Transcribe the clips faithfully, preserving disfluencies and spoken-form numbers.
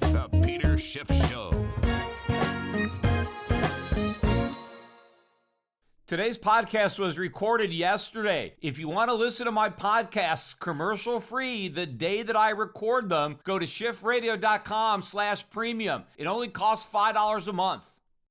The Peter Schiff Show. Today's podcast was recorded yesterday. If you want to listen to my podcasts commercial-free the day that I record them, go to schiffradio.com slash premium. It only costs five dollars a month.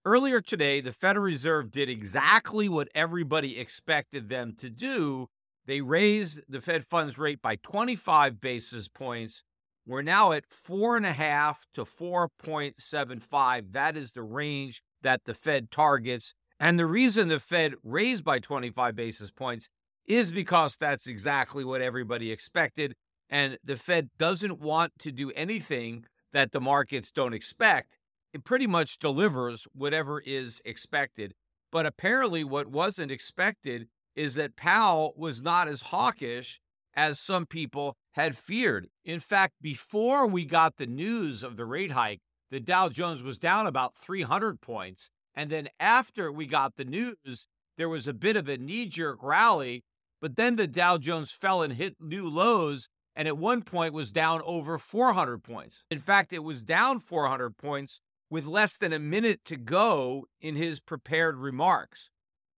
Earlier today, the Federal Reserve did exactly what everybody expected them to do. They raised the Fed funds rate by twenty-five basis points. We're now at four point five to four point seven five. That is the range that the Fed targets. And the reason the Fed raised by twenty-five basis points is because that's exactly what everybody expected. And the Fed doesn't want to do anything that the markets don't expect. It pretty much delivers whatever is expected. But apparently what wasn't expected is that Powell was not as hawkish as some people had feared. In fact, before we got the news of the rate hike, the Dow Jones was down about three hundred points. And then after we got the news, there was a bit of a knee-jerk rally, but then the Dow Jones fell and hit new lows, and at one point was down over four hundred points. In fact, it was down four hundred points with less than a minute to go in his prepared remarks.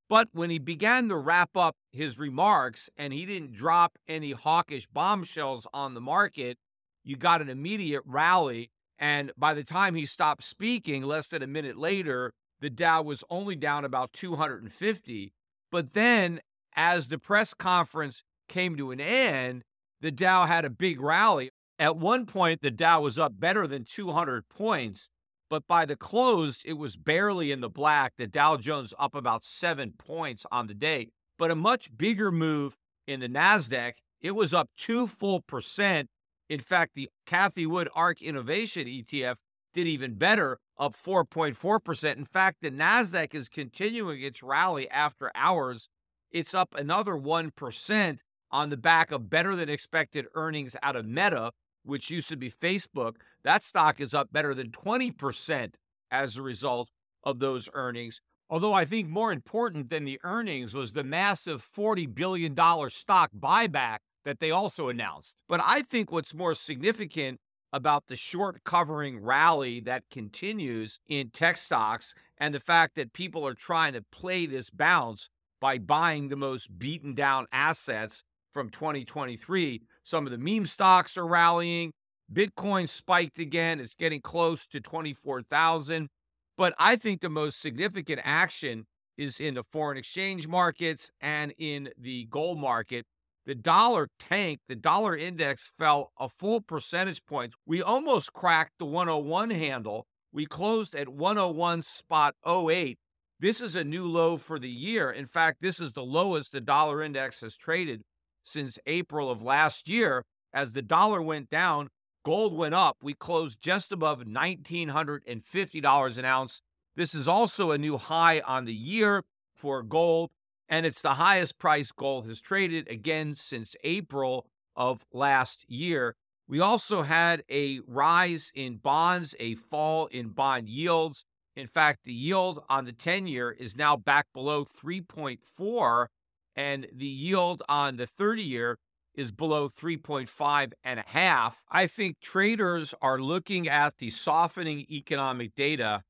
But when he began to wrap up his remarks and he didn't drop any hawkish bombshells on the market, you got an immediate rally. And by the time he stopped speaking, less than a minute later, the Dow was only down about two hundred fifty. But then as the press conference came to an end, the Dow had a big rally. At one point, the Dow was up better than two hundred points. But by the close, it was barely in the black. The Dow Jones up about seven points on the day, but a much bigger move in the NASDAQ. It was up two full percent. In fact, the Cathie Wood ARK Innovation E T F did even better, up four point four percent. In fact, the NASDAQ is continuing its rally after hours. It's up another one percent on the back of better than expected earnings out of Meta, which used to be Facebook. That stock is up better than twenty percent as a result of those earnings. Although I think more important than the earnings was the massive forty billion dollars stock buyback that they also announced. But I think what's more significant about the short covering rally that continues in tech stocks and the fact that people are trying to play this bounce by buying the most beaten down assets from twenty twenty-three. Some of the meme stocks are rallying. Bitcoin spiked again. It's getting close to twenty-four thousand. But I think the most significant action is in the foreign exchange markets and in the gold market. The dollar tanked. The dollar index fell a full percentage point. We almost cracked the one oh one handle. We closed at one oh one point oh eight. This is a new low for the year. In fact, this is the lowest the dollar index has traded since April of last year. As the dollar went down, gold went up. We closed just above one thousand nine hundred fifty dollars an ounce. This is also a new high on the year for gold, and it's the highest price gold has traded, again, since April of last year. We also had a rise in bonds, a fall in bond yields. In fact, the yield on the ten-year is now back below three point four, and the yield on the thirty-year is below three point five and a half. I think traders are looking at the softening economic data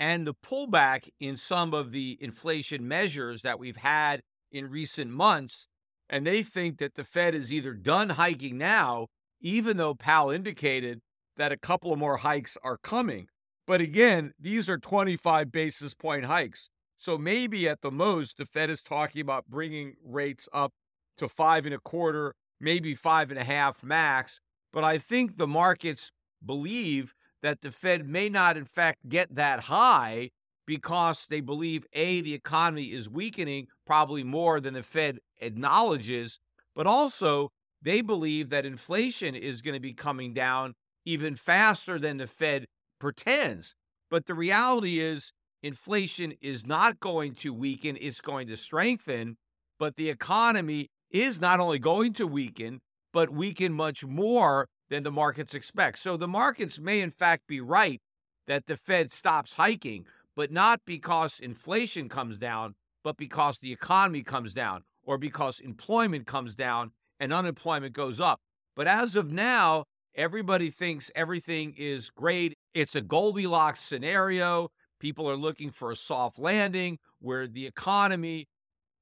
and the pullback in some of the inflation measures that we've had in recent months. And they think that the Fed is either done hiking now, even though Powell indicated that a couple of more hikes are coming. But again, these are twenty-five basis point hikes. So maybe at the most, the Fed is talking about bringing rates up to five and a quarter, maybe five and a half max. But I think the markets believe that the Fed may not, in fact, get that high because they believe, A, the economy is weakening probably more than the Fed acknowledges, but also they believe that inflation is going to be coming down even faster than the Fed pretends. But the reality is inflation is not going to weaken, it's going to strengthen, but the economy is not only going to weaken, but weaken much more than the markets expect. So the markets may, in fact, be right that the Fed stops hiking, but not because inflation comes down, but because the economy comes down or because employment comes down and unemployment goes up. But as of now, everybody thinks everything is great. It's a Goldilocks scenario. People are looking for a soft landing where the economy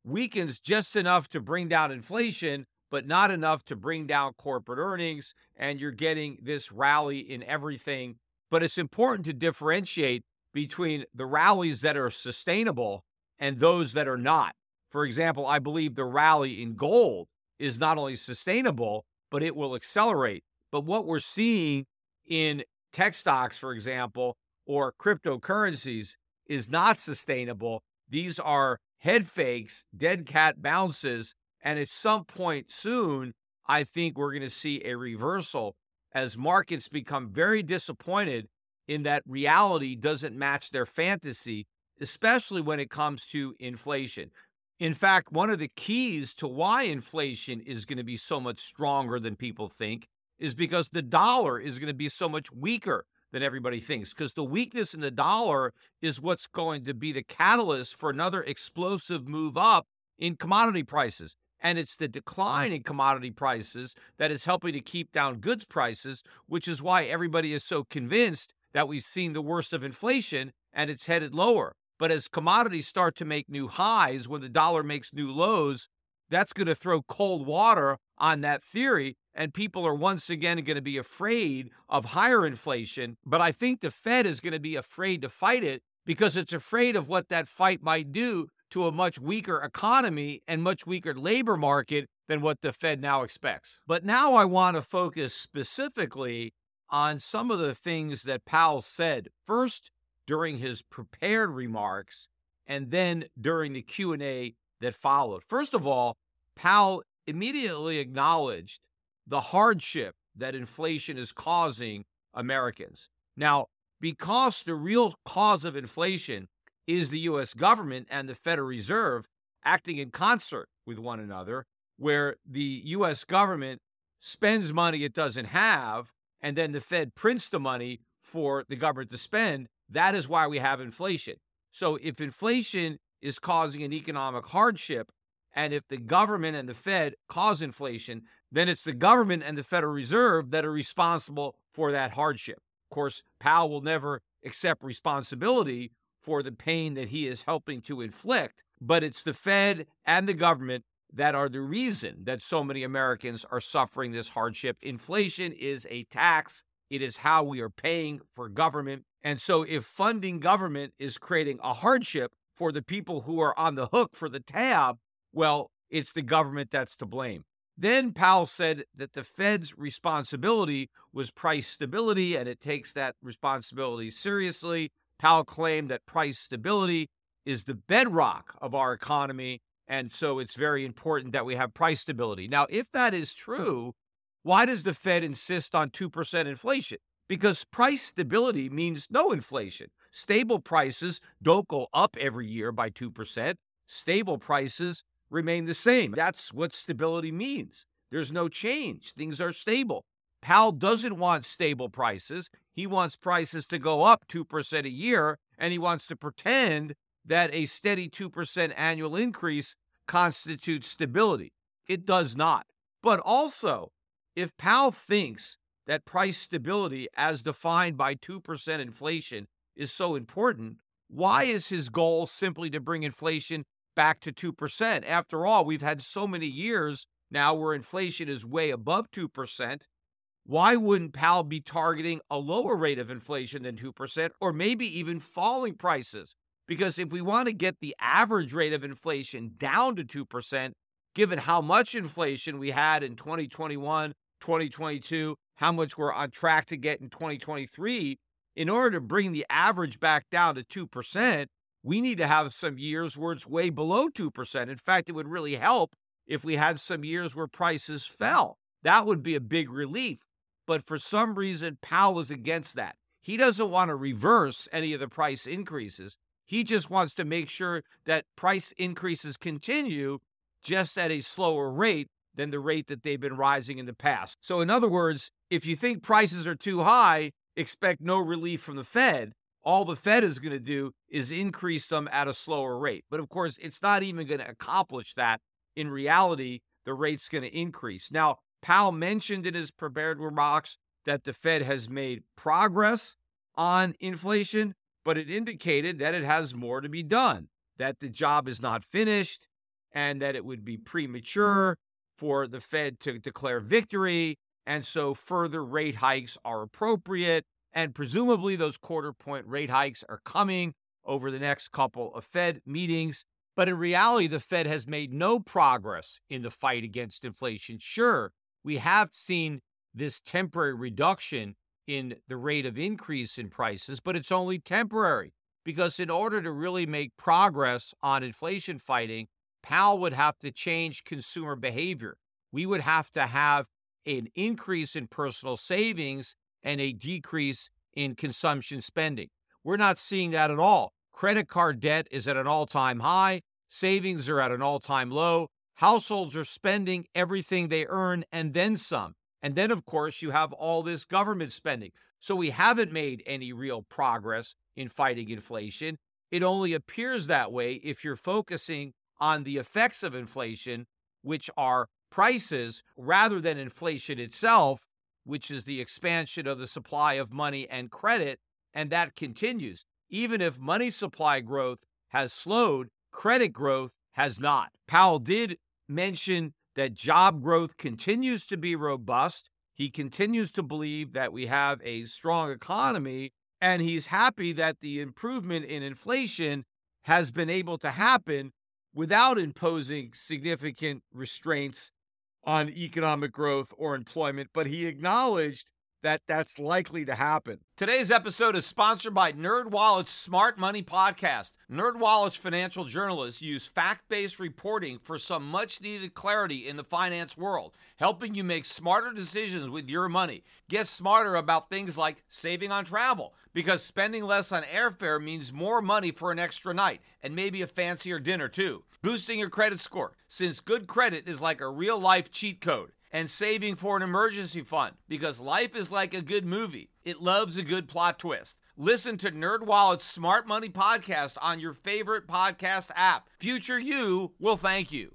weakens just enough to bring down inflation, but not enough to bring down corporate earnings. And you're getting this rally in everything. But it's important to differentiate between the rallies that are sustainable and those that are not. For example, I believe the rally in gold is not only sustainable, but it will accelerate. But what we're seeing in tech stocks, for example, or cryptocurrencies is not sustainable. These are head fakes, dead cat bounces. And at some point soon, I think we're going to see a reversal as markets become very disappointed in that reality doesn't match their fantasy, especially when it comes to inflation. In fact, one of the keys to why inflation is going to be so much stronger than people think is because the dollar is going to be so much weaker than everybody thinks, because the weakness in the dollar is what's going to be the catalyst for another explosive move up in commodity prices. And it's the decline in commodity prices that is helping to keep down goods prices, which is why everybody is so convinced that we've seen the worst of inflation and it's headed lower. But as commodities start to make new highs, when the dollar makes new lows, that's going to throw cold water on that theory. And people are once again going to be afraid of higher inflation. But I think the Fed is going to be afraid to fight it because it's afraid of what that fight might do to a much weaker economy and much weaker labor market than what the Fed now expects. But now I want to focus specifically on some of the things that Powell said first during his prepared remarks and then during the Q and A that followed. First of all, Powell immediately acknowledged the hardship that inflation is causing Americans. Now, because the real cause of inflation is the U S government and the Federal Reserve acting in concert with one another, where the U S government spends money it doesn't have, and then the Fed prints the money for the government to spend, that is why we have inflation. So if inflation is causing an economic hardship, and if the government and the Fed cause inflation, then it's the government and the Federal Reserve that are responsible for that hardship. Of course, Powell will never accept responsibility for the pain that he is helping to inflict, but it's the Fed and the government that are the reason that so many Americans are suffering this hardship. Inflation is a tax. It is how we are paying for government. And so if funding government is creating a hardship for the people who are on the hook for the tab, well, it's the government that's to blame. Then Powell said that the Fed's responsibility was price stability, and it takes that responsibility seriously. Powell claimed that price stability is the bedrock of our economy, and so it's very important that we have price stability. Now, if that is true, why does the Fed insist on two percent inflation? Because price stability means no inflation. Stable prices don't go up every year by two percent. Stable prices remain the same. That's what stability means. There's no change. Things are stable. Powell doesn't want stable prices. He wants prices to go up two percent a year, and he wants to pretend that a steady two percent annual increase constitutes stability. It does not. But also, if Powell thinks that price stability as defined by two percent inflation is so important, why is his goal simply to bring inflation back to two percent? After all, we've had so many years now where inflation is way above two percent. Why wouldn't Powell be targeting a lower rate of inflation than two percent, or maybe even falling prices? Because if we want to get the average rate of inflation down to two percent, given how much inflation we had in twenty twenty-one, twenty twenty-two, how much we're on track to get in twenty twenty-three, in order to bring the average back down to two percent, we need to have some years where it's way below two percent. In fact, it would really help if we had some years where prices fell. That would be a big relief. But for some reason, Powell is against that. He doesn't want to reverse any of the price increases. He just wants to make sure that price increases continue just at a slower rate than the rate that they've been rising in the past. So in other words, if you think prices are too high, expect no relief from the Fed. All the Fed is going to do is increase them at a slower rate. But of course, it's not even going to accomplish that. In reality, the rate's going to increase. Now, Powell mentioned in his prepared remarks that the Fed has made progress on inflation, but it indicated that it has more to be done, that the job is not finished, and that it would be premature for the Fed to declare victory. And so further rate hikes are appropriate. And presumably those quarter point rate hikes are coming over the next couple of Fed meetings. But in reality, the Fed has made no progress in the fight against inflation. Sure, we have seen this temporary reduction in the rate of increase in prices, but it's only temporary, because in order to really make progress on inflation fighting, Powell would have to change consumer behavior. We would have to have an increase in personal savings and a decrease in consumption spending. We're not seeing that at all. Credit card debt is at an all-time high. Savings are at an all-time low. Households are spending everything they earn and then some. And then, of course, you have all this government spending. So we haven't made any real progress in fighting inflation. It only appears that way if you're focusing on the effects of inflation, which are prices, rather than inflation itself, which is the expansion of the supply of money and credit, and that continues. Even if money supply growth has slowed, credit growth has not. Powell did mention that job growth continues to be robust. He continues to believe that we have a strong economy, and he's happy that the improvement in inflation has been able to happen without imposing significant restraints on economic growth or employment, but he acknowledged that that's likely to happen. Today's episode is sponsored by NerdWallet's Smart Money Podcast. NerdWallet's financial journalists use fact-based reporting for some much-needed clarity in the finance world, helping you make smarter decisions with your money. Get smarter about things like saving on travel, because spending less on airfare means more money for an extra night, and maybe a fancier dinner too. Boosting your credit score, since good credit is like a real-life cheat code. And saving for an emergency fund, because life is like a good movie. It loves a good plot twist. Listen to NerdWallet's Smart Money Podcast on your favorite podcast app. Future you will thank you.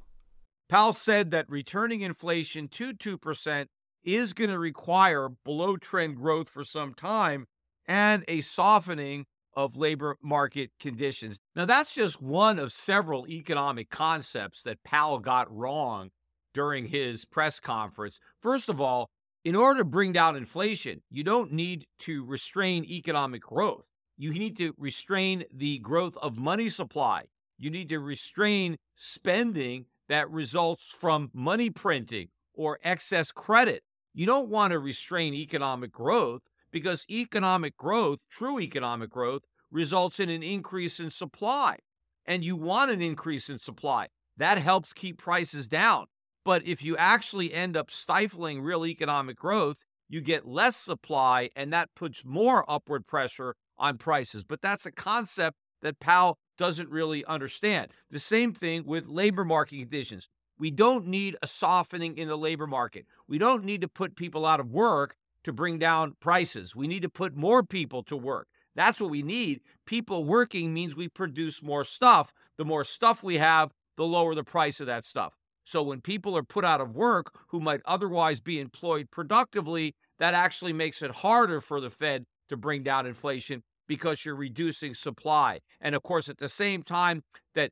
Powell said that returning inflation to two percent is going to require below-trend growth for some time and a softening of labor market conditions. Now, that's just one of several economic concepts that Powell got wrong during his press conference. First of all, in order to bring down inflation, you don't need to restrain economic growth. You need to restrain the growth of money supply. You need to restrain spending that results from money printing or excess credit. You don't want to restrain economic growth, because economic growth, true economic growth, results in an increase in supply. And you want an increase in supply. That helps keep prices down. But if you actually end up stifling real economic growth, you get less supply, and that puts more upward pressure on prices. But that's a concept that Powell doesn't really understand. The same thing with labor market conditions. We don't need a softening in the labor market. We don't need to put people out of work to bring down prices. We need to put more people to work. That's what we need. People working means we produce more stuff. The more stuff we have, the lower the price of that stuff. So when people are put out of work who might otherwise be employed productively, that actually makes it harder for the Fed to bring down inflation, because you're reducing supply. And of course, at the same time that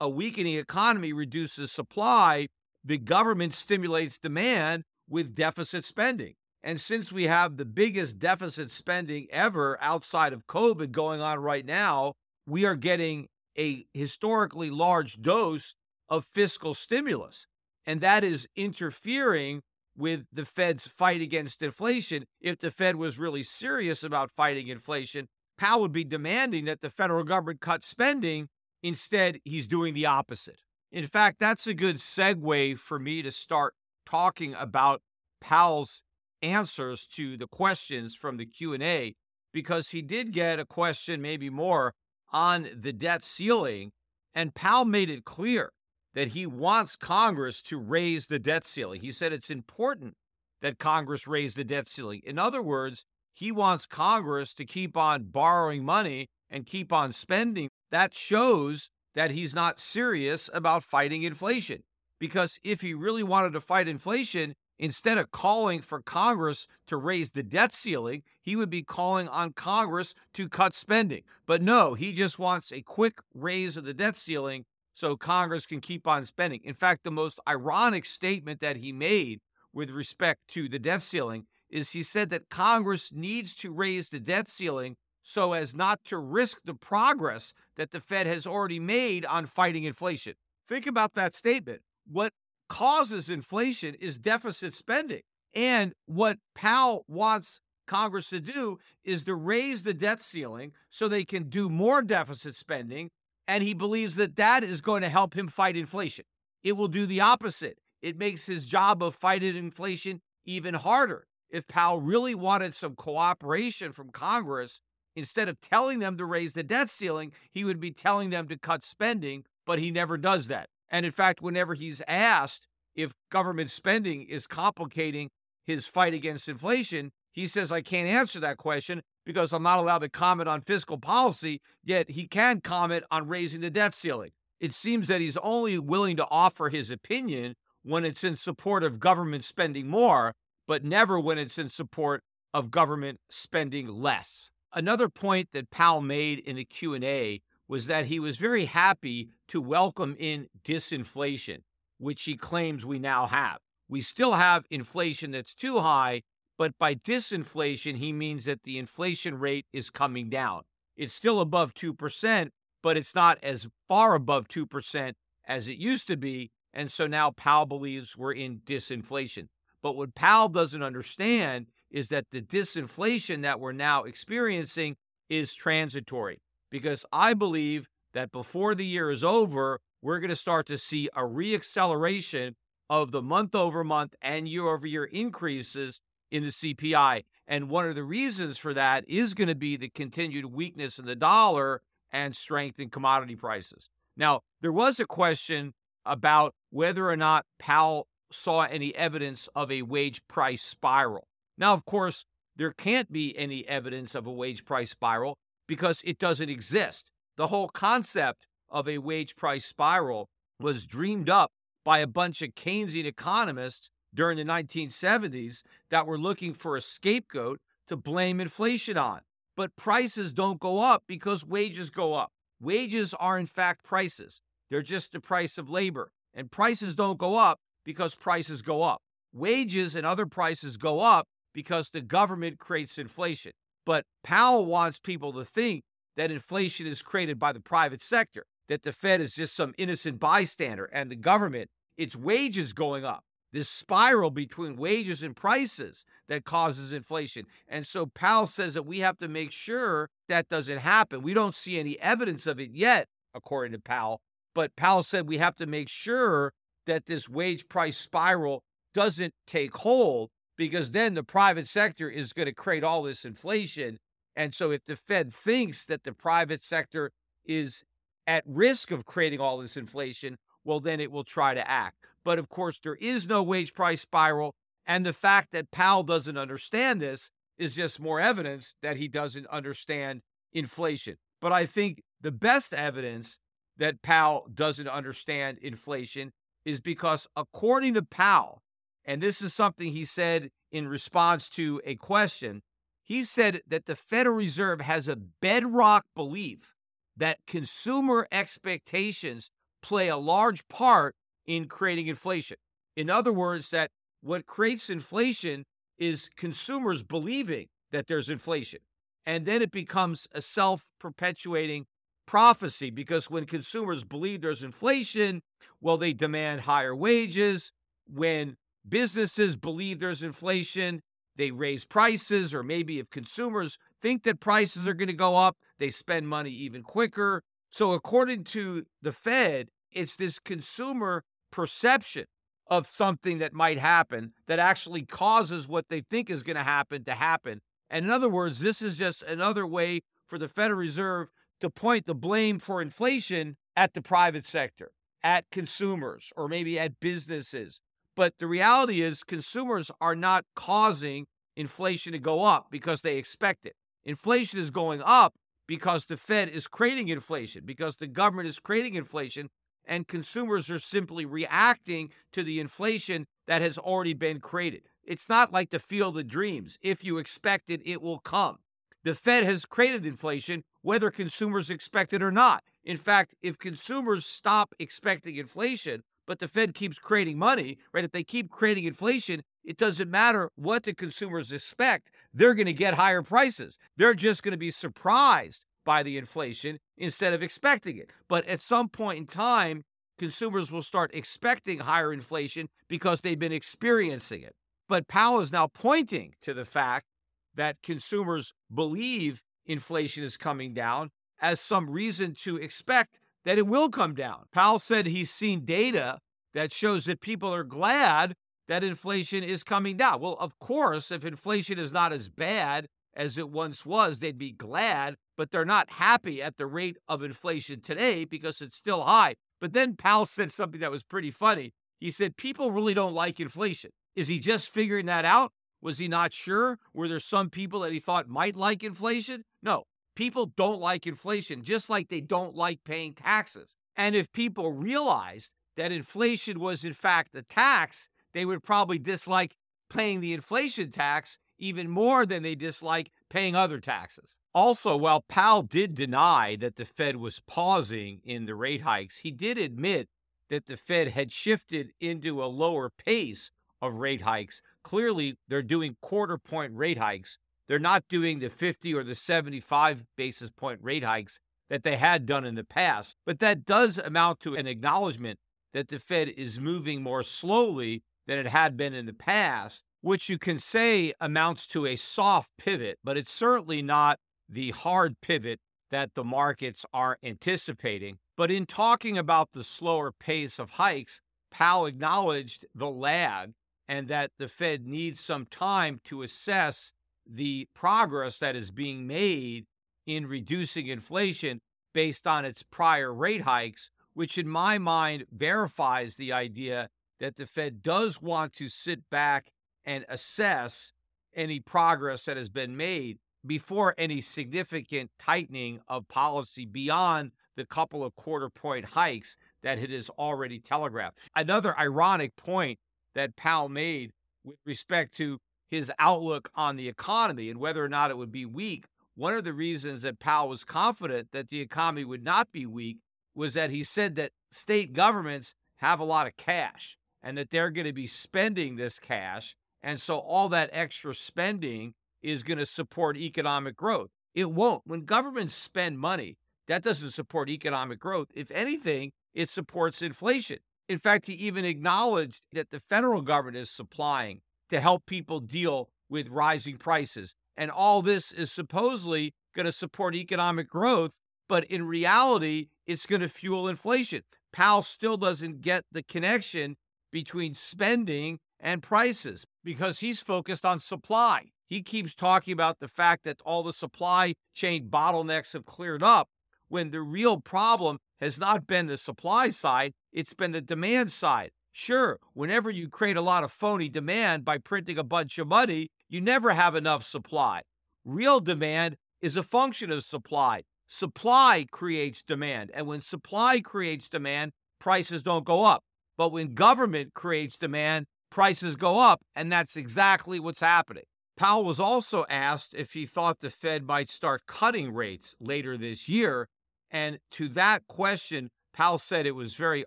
a weakening economy reduces supply, the government stimulates demand with deficit spending. And since we have the biggest deficit spending ever outside of COVID going on right now, we are getting a historically large dose of fiscal stimulus. And that is interfering with the Fed's fight against inflation. If the Fed was really serious about fighting inflation, Powell would be demanding that the federal government cut spending. Instead, he's doing the opposite. In fact, that's a good segue for me to start talking about Powell's answers to the questions from the Q and A, because he did get a question, maybe more, on the debt ceiling. And Powell made it clear that he wants Congress to raise the debt ceiling. He said it's important that Congress raise the debt ceiling. In other words, he wants Congress to keep on borrowing money and keep on spending. That shows that he's not serious about fighting inflation, because if he really wanted to fight inflation, Instead of calling for Congress to raise the debt ceiling, he would be calling on Congress to cut spending. But no, he just wants a quick raise of the debt ceiling so Congress can keep on spending. In fact, the most ironic statement that he made with respect to the debt ceiling is he said that Congress needs to raise the debt ceiling so as not to risk the progress that the Fed has already made on fighting inflation. Think about that statement. What causes inflation is deficit spending. And what Powell wants Congress to do is to raise the debt ceiling so they can do more deficit spending. And he believes that that is going to help him fight inflation. It will do the opposite. It makes his job of fighting inflation even harder. If Powell really wanted some cooperation from Congress, instead of telling them to raise the debt ceiling, he would be telling them to cut spending, but he never does that. And in fact, whenever he's asked if government spending is complicating his fight against inflation, he says, I can't answer that question because I'm not allowed to comment on fiscal policy, yet he can comment on raising the debt ceiling. It seems that he's only willing to offer his opinion when it's in support of government spending more, but never when it's in support of government spending less. Another point that Powell made in the Q and A was that he was very happy to welcome in disinflation, which he claims we now have. We still have inflation that's too high, but by disinflation, he means that the inflation rate is coming down. It's still above two percent, but it's not as far above two percent as it used to be, and so now Powell believes we're in disinflation. But what Powell doesn't understand is that the disinflation that we're now experiencing is transitory. Because I believe that before the year is over, we're going to start to see a reacceleration of the month-over-month and year-over-year increases in the C P I. And one of the reasons for that is going to be the continued weakness in the dollar and strength in commodity prices. Now, there was a question about whether or not Powell saw any evidence of a wage price spiral. Now, of course, there can't be any evidence of a wage price spiral, because it doesn't exist. The whole concept of a wage price spiral was dreamed up by a bunch of Keynesian economists during the nineteen seventies that were looking for a scapegoat to blame inflation on. But prices don't go up because wages go up. Wages are in fact prices. They're just the price of labor. And prices don't go up because prices go up. Wages and other prices go up because the government creates inflation. But Powell wants people to think that inflation is created by the private sector, that the Fed is just some innocent bystander, and the government, it's wages going up, this spiral between wages and prices that causes inflation. And so Powell says that we have to make sure that doesn't happen. We don't see any evidence of it yet, according to Powell. But Powell said we have to make sure that this wage price spiral doesn't take hold, because then the private sector is going to create all this inflation. And so if the Fed thinks that the private sector is at risk of creating all this inflation, well, then it will try to act. But of course, there is no wage price spiral. And the fact that Powell doesn't understand this is just more evidence that he doesn't understand inflation. But I think the best evidence that Powell doesn't understand inflation is because, according to Powell, and this is something he said in response to a question, he said that the Federal Reserve has a bedrock belief that consumer expectations play a large part in creating inflation. In other words, that what creates inflation is consumers believing that there's inflation. And then it becomes a self-perpetuating prophecy, because when consumers believe there's inflation, well, they demand higher wages. When businesses believe there's inflation, they raise prices, or maybe if consumers think that prices are going to go up, they spend money even quicker. So according to the Fed, it's this consumer perception of something that might happen that actually causes what they think is going to happen to happen. And in other words, this is just another way for the Federal Reserve to point the blame for inflation at the private sector, at consumers, or maybe at businesses. But the reality is consumers are not causing inflation to go up because they expect it. Inflation is going up because the Fed is creating inflation, because the government is creating inflation, and consumers are simply reacting to the inflation that has already been created. It's not like the field of dreams. If you expect it, it will come. The Fed has created inflation, whether consumers expect it or not. In fact, if consumers stop expecting inflation, but the Fed keeps creating money, right? If they keep creating inflation, it doesn't matter what the consumers expect. They're going to get higher prices. They're just going to be surprised by the inflation instead of expecting it. But at some point in time, consumers will start expecting higher inflation because they've been experiencing it. But Powell is now pointing to the fact that consumers believe inflation is coming down as some reason to expect that it will come down. Powell said he's seen data that shows that people are glad that inflation is coming down. Well, of course, if inflation is not as bad as it once was, they'd be glad, but they're not happy at the rate of inflation today because it's still high. But then Powell said something that was pretty funny. He said, people really don't like inflation. Is he just figuring that out? Was he not sure? Were there some people that he thought might like inflation? No, people don't like inflation, just like they don't like paying taxes. And if people realized that inflation was in fact a tax, they would probably dislike paying the inflation tax even more than they dislike paying other taxes. Also, while Powell did deny that the Fed was pausing in the rate hikes, he did admit that the Fed had shifted into a lower pace of rate hikes. Clearly, they're doing quarter point rate hikes. They're not doing the fifty or the seventy-five basis point rate hikes that they had done in the past. But that does amount to an acknowledgement that the Fed is moving more slowly than it had been in the past, which you can say amounts to a soft pivot, but it's certainly not the hard pivot that the markets are anticipating. But in talking about the slower pace of hikes, Powell acknowledged the lag and that the Fed needs some time to assess the progress that is being made in reducing inflation based on its prior rate hikes, which in my mind verifies the idea that the Fed does want to sit back and assess any progress that has been made before any significant tightening of policy beyond the couple of quarter point hikes that it has already telegraphed. Another ironic point that Powell made with respect to his outlook on the economy and whether or not it would be weak, one of the reasons that Powell was confident that the economy would not be weak was that he said that state governments have a lot of cash and that they're going to be spending this cash. And so all that extra spending is going to support economic growth. It won't. When governments spend money, that doesn't support economic growth. If anything, it supports inflation. In fact, he even acknowledged that the federal government is supplying to help people deal with rising prices. And all this is supposedly going to support economic growth, but in reality, it's going to fuel inflation. Powell still doesn't get the connection between spending and prices because he's focused on supply. He keeps talking about the fact that all the supply chain bottlenecks have cleared up when the real problem has not been the supply side, it's been the demand side. Sure, whenever you create a lot of phony demand by printing a bunch of money, you never have enough supply. Real demand is a function of supply. Supply creates demand. And when supply creates demand, prices don't go up. But when government creates demand, prices go up. And that's exactly what's happening. Powell was also asked if he thought the Fed might start cutting rates later this year. And to that question, Powell said it was very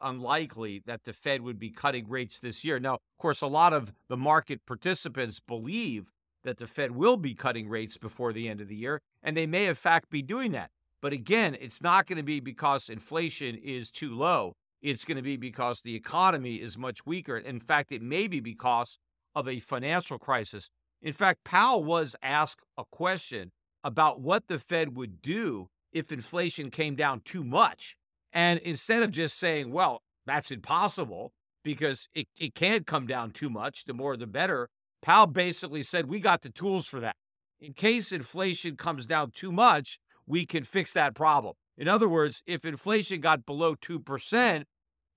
unlikely that the Fed would be cutting rates this year. Now, of course, a lot of the market participants believe that the Fed will be cutting rates before the end of the year, and they may in fact be doing that. But again, it's not going to be because inflation is too low. It's going to be because the economy is much weaker. In fact, it may be because of a financial crisis. In fact, Powell was asked a question about what the Fed would do if inflation came down too much. And instead of just saying, well, that's impossible because it, it can't come down too much, the more the better, Powell basically said, we got the tools for that. In case inflation comes down too much, we can fix that problem. In other words, if inflation got below two percent,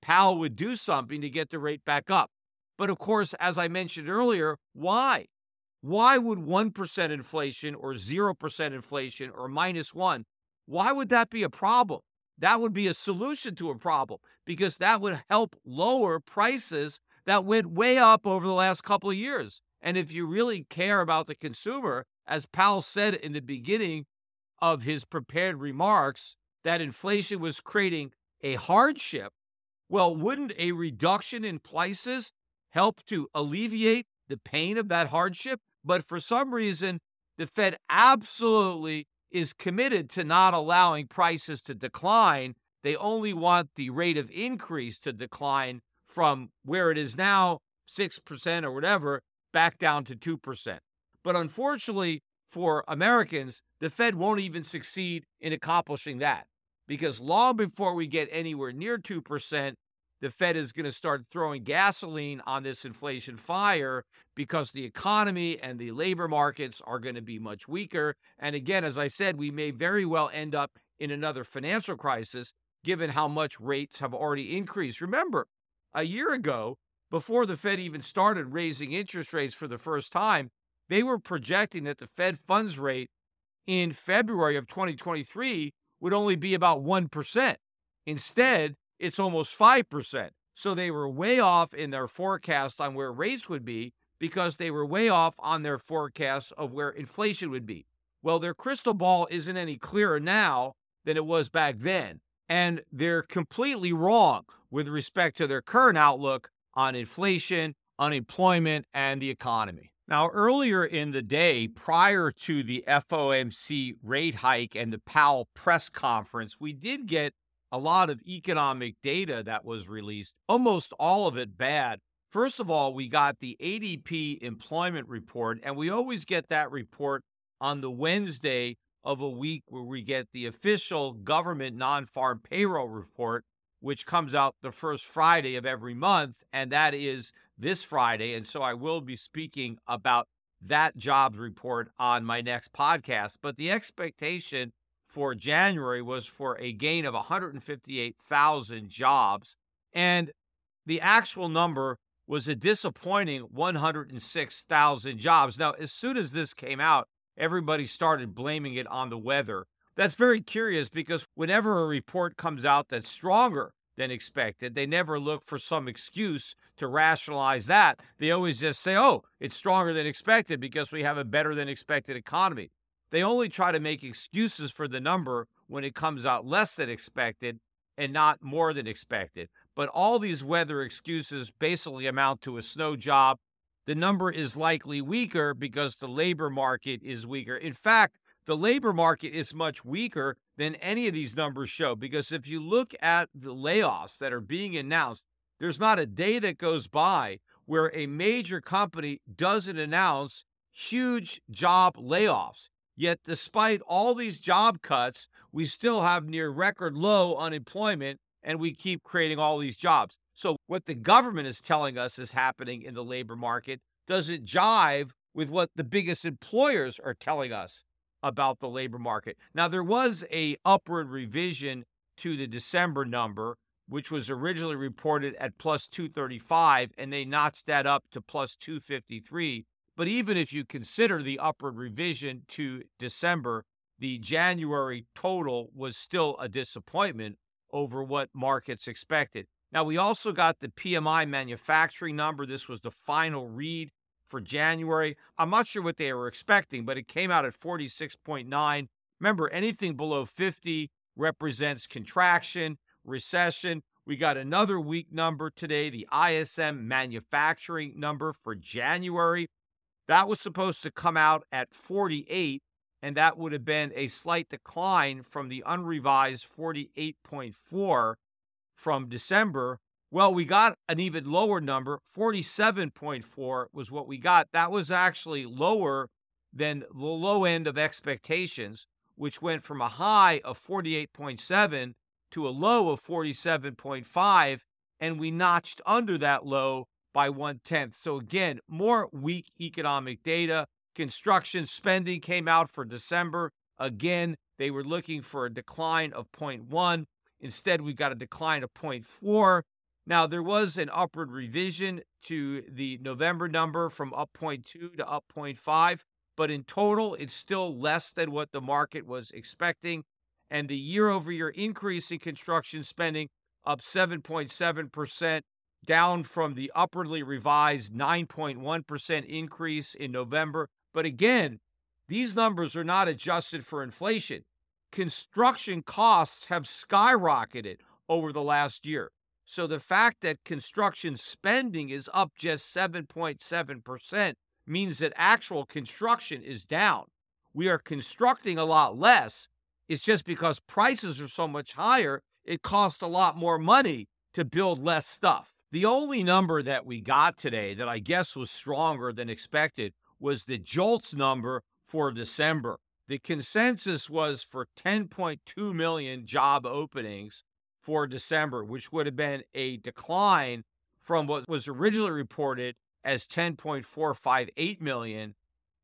Powell would do something to get the rate back up. But of course, as I mentioned earlier, why? Why would one percent inflation or zero percent inflation or minus one, why would that be a problem? That would be a solution to a problem because that would help lower prices that went way up over the last couple of years. And if you really care about the consumer, as Powell said in the beginning of his prepared remarks, that inflation was creating a hardship, well, wouldn't a reduction in prices help to alleviate the pain of that hardship? But for some reason, the Fed absolutely is committed to not allowing prices to decline. They only want the rate of increase to decline from where it is now, six percent or whatever, back down to two percent. But unfortunately for Americans, the Fed won't even succeed in accomplishing that, because long before we get anywhere near two percent, the Fed is going to start throwing gasoline on this inflation fire, because the economy and the labor markets are going to be much weaker. And again, as I said, we may very well end up in another financial crisis, given how much rates have already increased. Remember, a year ago, before the Fed even started raising interest rates for the first time, they were projecting that the Fed funds rate in February of twenty twenty-three would only be about one percent. Instead, it's almost five percent. So they were way off in their forecast on where rates would be, because they were way off on their forecast of where inflation would be. Well, their crystal ball isn't any clearer now than it was back then. And they're completely wrong with respect to their current outlook on inflation, unemployment, and the economy. Now, earlier in the day, prior to the F O M C rate hike and the Powell press conference, we did get a lot of economic data that was released, almost all of it bad. First of all, we got the A D P employment report, and we always get that report on the Wednesday of a week where we get the official government non-farm payroll report, which comes out the first Friday of every month, and that is this Friday, and so I will be speaking about that jobs report on my next podcast. But the expectation for January was for a gain of one hundred fifty-eight thousand jobs, and the actual number was a disappointing one hundred six thousand jobs. Now, as soon as this came out, everybody started blaming it on the weather. That's very curious, because whenever a report comes out that's stronger than expected, they never look for some excuse to rationalize that. They always just say, oh, it's stronger than expected because we have a better than expected economy. They only try to make excuses for the number when it comes out less than expected and not more than expected. But all these weather excuses basically amount to a snow job. The number is likely weaker because the labor market is weaker. In fact, the labor market is much weaker than any of these numbers show, because if you look at the layoffs that are being announced, there's not a day that goes by where a major company doesn't announce huge job layoffs. Yet despite all these job cuts, we still have near record low unemployment, and we keep creating all these jobs. So what the government is telling us is happening in the labor market doesn't jive with what the biggest employers are telling us about the labor market. Now, there was a upward revision to the December number, which was originally reported at plus two thirty-five, and they notched that up to plus two fifty-three. But even if you consider the upward revision to December, the January total was still a disappointment over what markets expected. Now, we also got the P M I manufacturing number. This was the final read for January. I'm not sure what they were expecting, but it came out at forty-six point nine. Remember, anything below fifty represents contraction, recession. We got another weak number today, the I S M manufacturing number for January. That was supposed to come out at forty-eight, and that would have been a slight decline from the unrevised forty-eight point four from December. Well, we got an even lower number. forty-seven point four was what we got. That was actually lower than the low end of expectations, which went from a high of forty-eight point seven to a low of forty-seven point five, and we notched under that low by one-tenth. So again, more weak economic data. Construction spending came out for December. Again, they were looking for a decline of zero point one. Instead, we got a decline of zero point four. Now, there was an upward revision to the November number from up zero point two to up zero point five, but in total, it's still less than what the market was expecting. And the year-over-year increase in construction spending up seven point seven percent down from the upwardly revised nine point one percent increase in November. But again, these numbers are not adjusted for inflation. Construction costs have skyrocketed over the last year. So the fact that construction spending is up just seven point seven percent means that actual construction is down. We are constructing a lot less. It's just because prices are so much higher, it costs a lot more money to build less stuff. The only number that we got today that I guess was stronger than expected was the JOLTS number for December. The consensus was for ten point two million job openings for December, which would have been a decline from what was originally reported as ten point four five eight million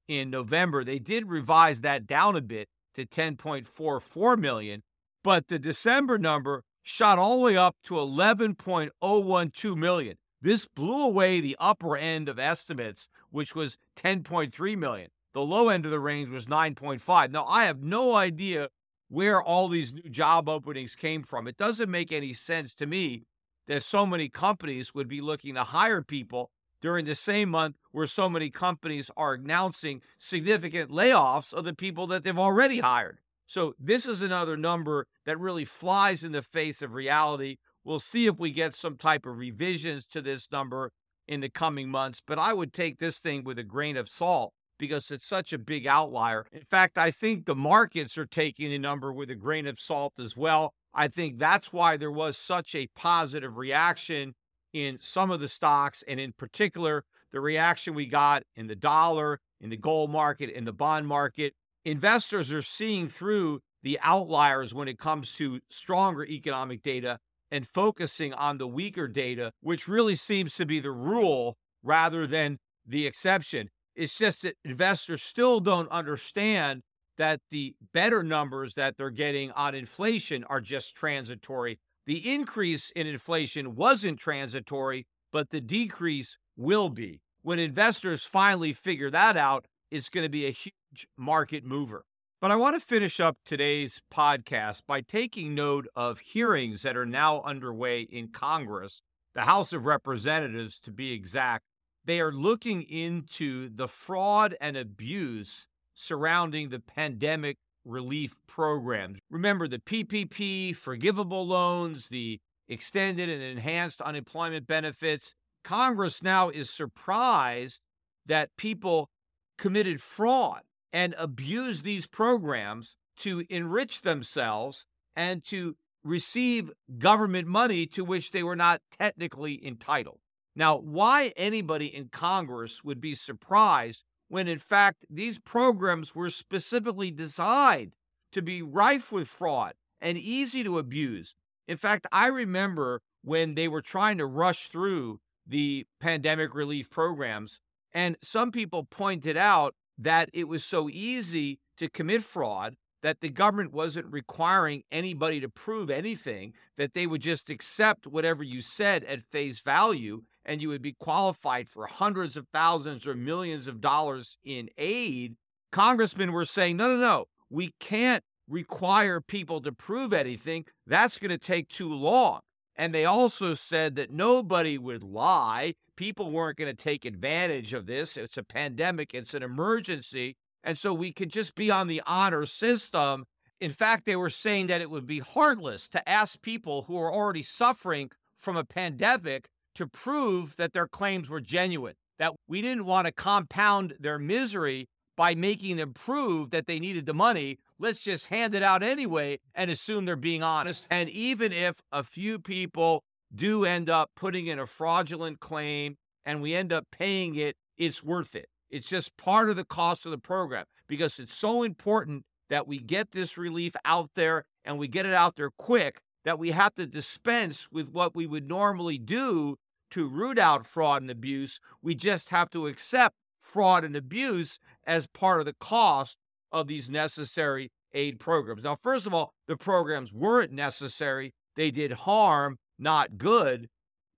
in November. They did revise that down a bit to ten point four four million, but the December number shot all the way up to eleven point zero one two million. This blew away the upper end of estimates, which was ten point three million. The low end of the range was nine point five. Now, I have no idea where all these new job openings came from. It doesn't make any sense to me that so many companies would be looking to hire people during the same month where so many companies are announcing significant layoffs of the people that they've already hired. So this is another number that really flies in the face of reality. We'll see if we get some type of revisions to this number in the coming months, but I would take this thing with a grain of salt because it's such a big outlier. In fact, I think the markets are taking the number with a grain of salt as well. I think that's why there was such a positive reaction in some of the stocks, and in particular, the reaction we got in the dollar, in the gold market, in the bond market. Investors are seeing through the outliers when it comes to stronger economic data and focusing on the weaker data, which really seems to be the rule rather than the exception. It's just that investors still don't understand that the better numbers that they're getting on inflation are just transitory. The increase in inflation wasn't transitory, but the decrease will be. When investors finally figure that out, it's going to be a huge market mover. But I want to finish up today's podcast by taking note of hearings that are now underway in Congress, the House of Representatives to be exact. They are looking into the fraud and abuse surrounding the pandemic relief programs. Remember the P P P, forgivable loans, the extended and enhanced unemployment benefits. Congress now is surprised that people committed fraud and abuse these programs to enrich themselves and to receive government money to which they were not technically entitled. Now, why anybody in Congress would be surprised when, in fact, these programs were specifically designed to be rife with fraud and easy to abuse. In fact, I remember when they were trying to rush through the pandemic relief programs, and some people pointed out that it was so easy to commit fraud that the government wasn't requiring anybody to prove anything, that they would just accept whatever you said at face value, and you would be qualified for hundreds of thousands or millions of dollars in aid. Congressmen were saying, no, no, no, we can't require people to prove anything. That's going to take too long. And they also said that nobody would lie. People weren't going to take advantage of this. It's a pandemic. It's an emergency. And so we could just be on the honor system. In fact, they were saying that it would be heartless to ask people who are already suffering from a pandemic to prove that their claims were genuine, that we didn't want to compound their misery by making them prove that they needed the money. Let's just hand it out anyway and assume they're being honest. And even if a few people do end up putting in a fraudulent claim and we end up paying it, it's worth it. It's just part of the cost of the program because it's so important that we get this relief out there and we get it out there quick that we have to dispense with what we would normally do to root out fraud and abuse. We just have to accept fraud and abuse as part of the cost of these necessary aid programs. Now, first of all, the programs weren't necessary. They did harm, not good.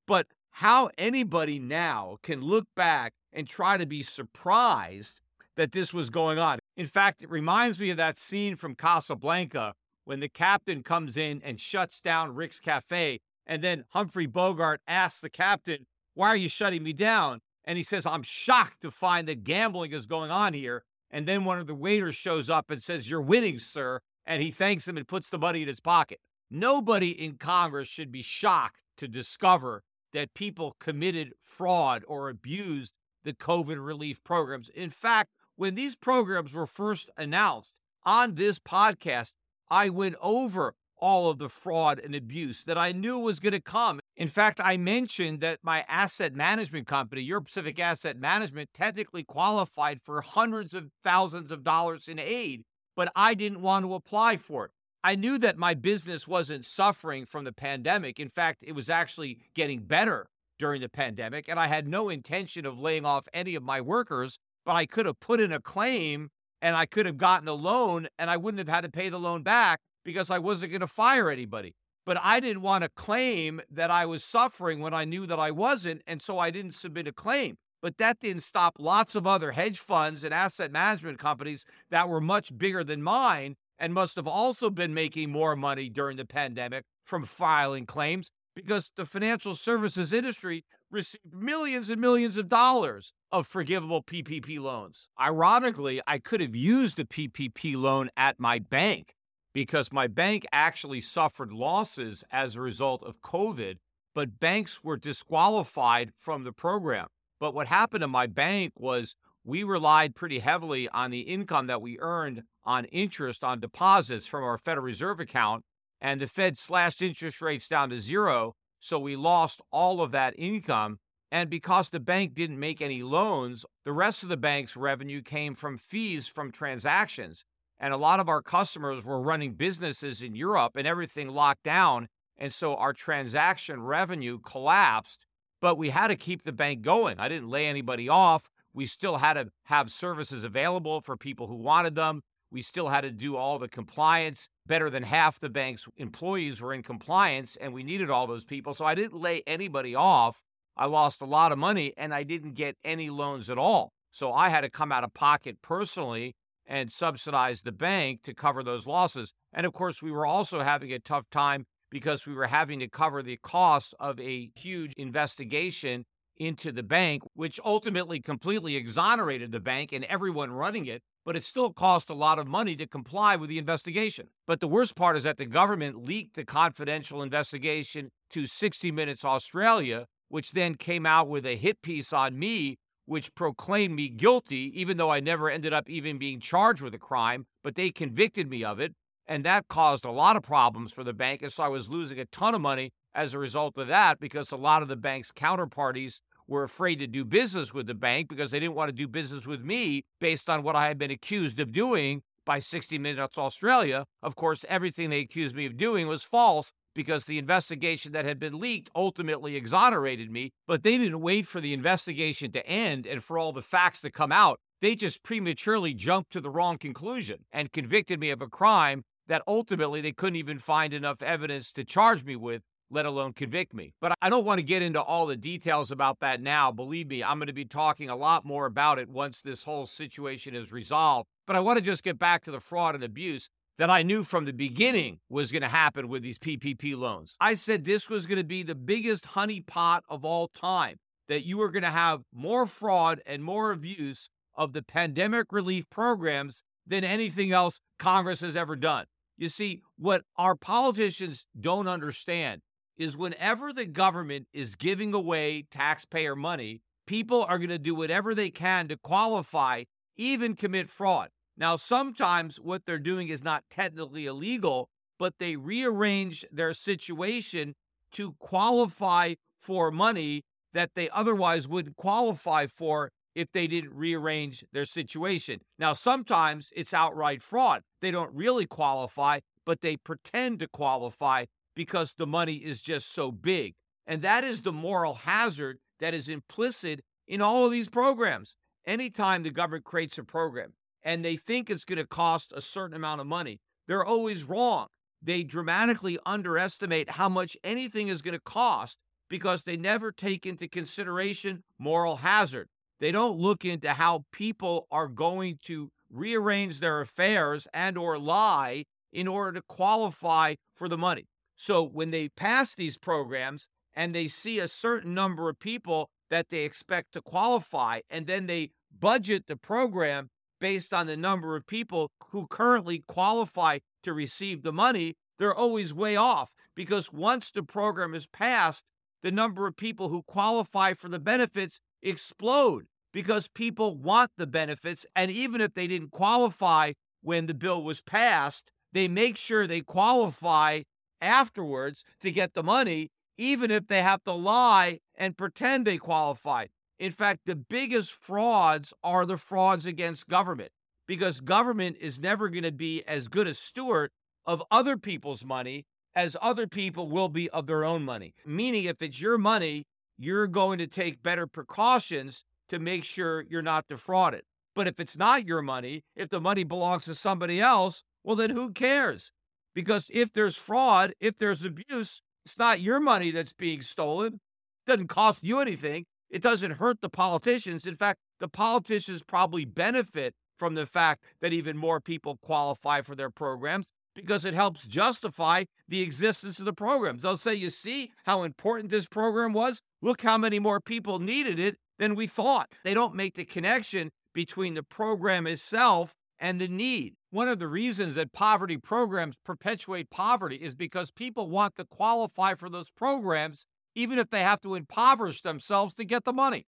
But how anybody now can look back and try to be surprised that this was going on. In fact, it reminds me of that scene from Casablanca when the captain comes in and shuts down Rick's Cafe And then Humphrey Bogart asks the captain, why are you shutting me down? And he says, I'm shocked to find that gambling is going on here. And then one of the waiters shows up and says, you're winning, sir. And he thanks him and puts the money in his pocket. Nobody in Congress should be shocked to discover that people committed fraud or abused the COVID relief programs. In fact, when these programs were first announced on this podcast, I went over all of the fraud and abuse that I knew was going to come. In fact, I mentioned that my asset management company, Europe Pacific Asset Management, technically qualified for hundreds of thousands of dollars in aid, but I didn't want to apply for it. I knew that my business wasn't suffering from the pandemic. In fact, it was actually getting better during the pandemic, and I had no intention of laying off any of my workers, but I could have put in a claim and I could have gotten a loan and I wouldn't have had to pay the loan back because I wasn't going to fire anybody. But I didn't want to claim that I was suffering when I knew that I wasn't, and so I didn't submit a claim. But that didn't stop lots of other hedge funds and asset management companies that were much bigger than mine and must have also been making more money during the pandemic from filing claims, because the financial services industry received millions and millions of dollars of forgivable P P P loans. Ironically, I could have used the P P P loan at my bank, because my bank actually suffered losses as a result of COVID, but banks were disqualified from the program. But what happened to my bank was we relied pretty heavily on the income that we earned on interest on deposits from our Federal Reserve account, and the Fed slashed interest rates down to zero, so we lost all of that income. And because the bank didn't make any loans, the rest of the bank's revenue came from fees from transactions. And a lot of our customers were running businesses in Europe and everything locked down, and so our transaction revenue collapsed, but we had to keep the bank going. I didn't lay anybody off. We still had to have services available for people who wanted them. We still had to do all the compliance. Better than half the bank's employees were in compliance, and we needed all those people. So I didn't lay anybody off. I lost a lot of money, and I didn't get any loans at all. So I had to come out of pocket personally and subsidize the bank to cover those losses. And of course, we were also having a tough time because we were having to cover the cost of a huge investigation into the bank, which ultimately completely exonerated the bank and everyone running it, but it still cost a lot of money to comply with the investigation. But the worst part is that the government leaked the confidential investigation to sixty minutes Australia, which then came out with a hit piece on me, which proclaimed me guilty, even though I never ended up even being charged with a crime, but they convicted me of it. And that caused a lot of problems for the bank. And so I was losing a ton of money as a result of that, because a lot of the bank's counterparties were afraid to do business with the bank because they didn't want to do business with me based on what I had been accused of doing by sixty minutes Australia. Of course, everything they accused me of doing was false, because the investigation that had been leaked ultimately exonerated me. But they didn't wait for the investigation to end and for all the facts to come out. They just prematurely jumped to the wrong conclusion and convicted me of a crime that ultimately they couldn't even find enough evidence to charge me with, let alone convict me. But I don't want to get into all the details about that now. Believe me, I'm going to be talking a lot more about it once this whole situation is resolved. But I want to just get back to the fraud and abuse that I knew from the beginning was going to happen with these P P P loans. I said this was going to be the biggest honeypot of all time, that you were going to have more fraud and more abuse of the pandemic relief programs than anything else Congress has ever done. You see, what our politicians don't understand is whenever the government is giving away taxpayer money, people are going to do whatever they can to qualify, even commit fraud. Now, sometimes what they're doing is not technically illegal, but they rearrange their situation to qualify for money that they otherwise wouldn't qualify for if they didn't rearrange their situation. Now, sometimes it's outright fraud. They don't really qualify, but they pretend to qualify because the money is just so big. And that is the moral hazard that is implicit in all of these programs. Anytime the government creates a program and they think it's going to cost a certain amount of money, they're always wrong. They dramatically underestimate how much anything is going to cost because they never take into consideration moral hazard. They don't look into how people are going to rearrange their affairs and or lie in order to qualify for the money. So when they pass these programs and they see a certain number of people that they expect to qualify, and then they budget the program based on the number of people who currently qualify to receive the money, they're always way off, because once the program is passed, the number of people who qualify for the benefits explode because people want the benefits. And even if they didn't qualify when the bill was passed, they make sure they qualify afterwards to get the money, even if they have to lie and pretend they qualified. In fact, the biggest frauds are the frauds against government, because government is never going to be as good a steward of other people's money as other people will be of their own money. Meaning, if it's your money, you're going to take better precautions to make sure you're not defrauded. But if it's not your money, if the money belongs to somebody else, well, then who cares? Because if there's fraud, if there's abuse, it's not your money that's being stolen. It doesn't cost you anything. It doesn't hurt the politicians. In fact, the politicians probably benefit from the fact that even more people qualify for their programs, because it helps justify the existence of the programs. They'll say, you see how important this program was? Look how many more people needed it than we thought. They don't make the connection between the program itself and the need. One of the reasons that poverty programs perpetuate poverty is because people want to qualify for those programs, even if they have to impoverish themselves to get the money.